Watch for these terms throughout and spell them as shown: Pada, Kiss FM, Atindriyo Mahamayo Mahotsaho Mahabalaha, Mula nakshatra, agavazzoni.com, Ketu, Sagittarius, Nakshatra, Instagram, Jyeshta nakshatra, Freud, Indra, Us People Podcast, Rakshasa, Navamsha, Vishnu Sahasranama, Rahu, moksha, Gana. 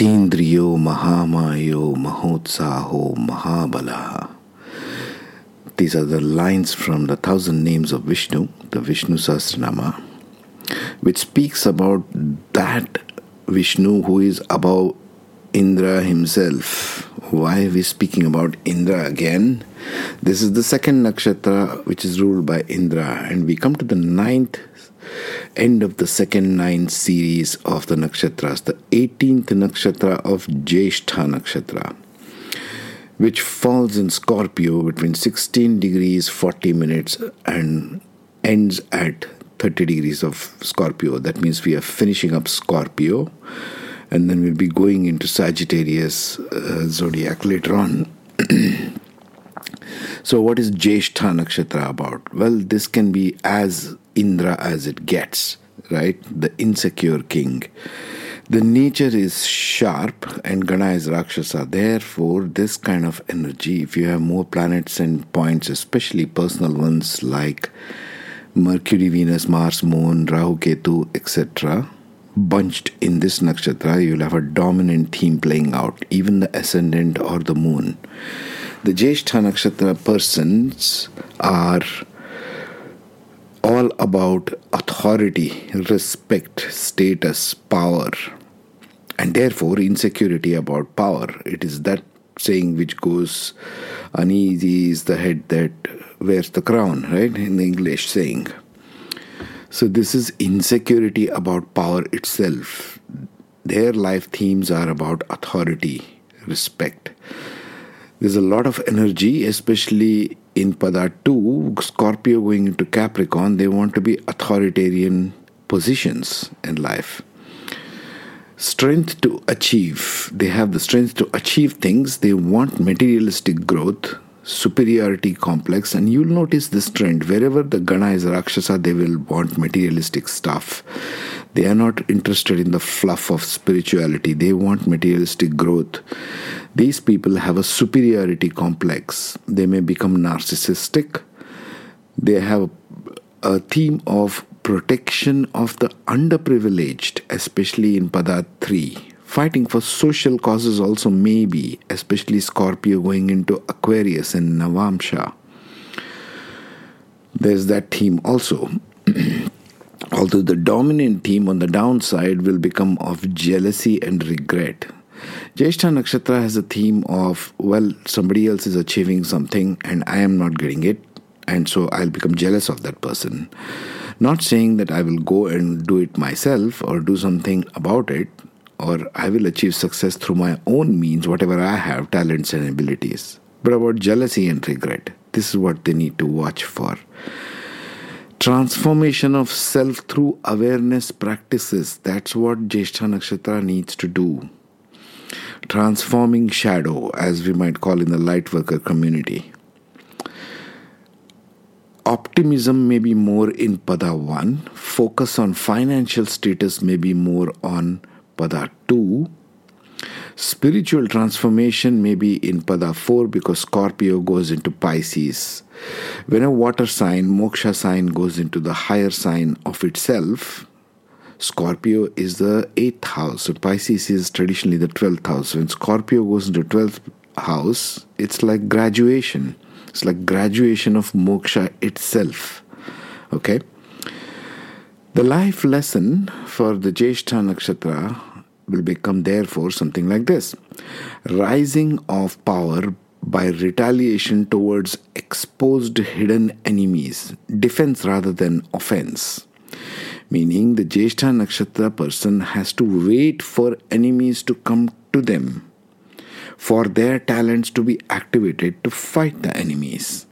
Atindriyo Mahamayo Mahotsaho Mahabalaha. These are the lines from the 1,000 names of Vishnu, the Vishnu Sahasranama, which speaks about that Vishnu who is above Indra himself. Why are we speaking about Indra again? This is the second nakshatra which is ruled by Indra, and we come to the end of the second 9 series of the nakshatras, the 18th nakshatra of Jyeshta nakshatra, which falls in Scorpio between 16 degrees 40 minutes and ends at 30 degrees of Scorpio. That means we are finishing up Scorpio, and then we'll be going into Sagittarius zodiac later on. So what is Jyeshta nakshatra about? Well, this can be as Indra as it gets, right? The insecure king. The nature is sharp and Gana is Rakshasa. Therefore, this kind of energy, if you have more planets and points, especially personal ones like Mercury, Venus, Mars, Moon, Rahu, Ketu, etc., bunched in this nakshatra, you'll have a dominant theme playing out, even the ascendant or the moon. The Jyeshta nakshatra persons are all about authority, respect, status, power, and therefore insecurity about power. It is that saying which goes, uneasy is the head that wears the crown, right? In the English saying. So this is insecurity about power itself. Their life themes are about authority, respect. There's a lot of energy, especially in Pada 2, Scorpio going into Capricorn. They want to be authoritarian positions in life. Strength to achieve. They have the strength to achieve things. They want materialistic growth, superiority complex, and you'll notice this trend. Wherever the Gana is Rakshasa, they will want materialistic stuff. They are not interested in the fluff of spirituality. They want materialistic growth. These people have a superiority complex. They may become narcissistic. They have a theme of protection of the underprivileged, especially in Pada 3. Fighting for social causes also may be, especially Scorpio going into Aquarius and Navamsha. There's that theme also. Although the dominant theme on the downside will become of jealousy and regret. Jyeshta nakshatra has a theme of, well, somebody else is achieving something and I am not getting it, and so I'll become jealous of that person. Not saying that I will go and do it myself or do something about it, or I will achieve success through my own means, whatever I have, talents and abilities. But about jealousy and regret, this is what they need to watch for. Transformation of self through awareness practices, that's what Jyeshta nakshatra needs to do. Transforming shadow, as we might call in the light worker community. Optimism may be more in Pada 1. Focus on financial status may be more on Pada 2. Spiritual transformation may be in Pada 4 because Scorpio goes into Pisces. When a water sign, moksha sign, goes into the higher sign of itself, Scorpio is the 8th house. So Pisces is traditionally the 12th house. When Scorpio goes into 12th house, it's like graduation. It's like graduation of moksha itself. Okay? The life lesson for the Jyeshta nakshatra will become therefore something like this. Rising of power by retaliation towards exposed hidden enemies. Defense rather than offense. Meaning the Jyeshta nakshatra person has to wait for enemies to come to them, for their talents to be activated to fight the enemies.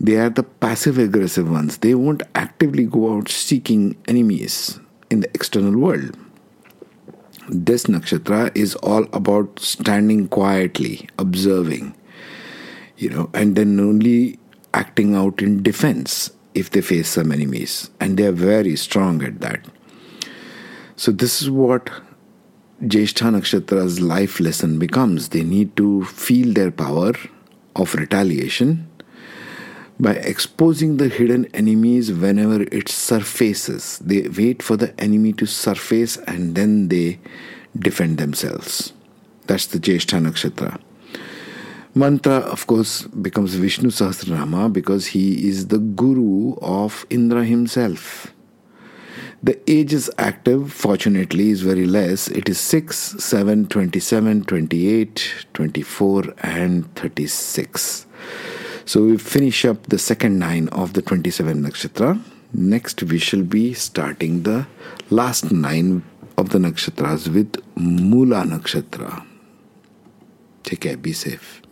They are the passive-aggressive ones. They won't actively go out seeking enemies in the external world. This nakshatra is all about standing quietly, observing, and then only acting out in defense if they face some enemies. And they are very strong at that. So this is what Jyeshta Nakshatra's life lesson becomes. They need to feel their power of retaliation by exposing the hidden enemies whenever it surfaces. They wait for the enemy to surface and then they defend themselves. That's the Jyeshta nakshatra. Mantra, of course, becomes Vishnu Sahasranama because he is the guru of Indra himself. The ages active, fortunately, is very less. It is 6, 7, 27, 28, 24 and 36. So we finish up the second 9 of the 27 nakshatra. Next, we shall be starting the last 9 of the nakshatras with Mula nakshatra. Take care, be safe.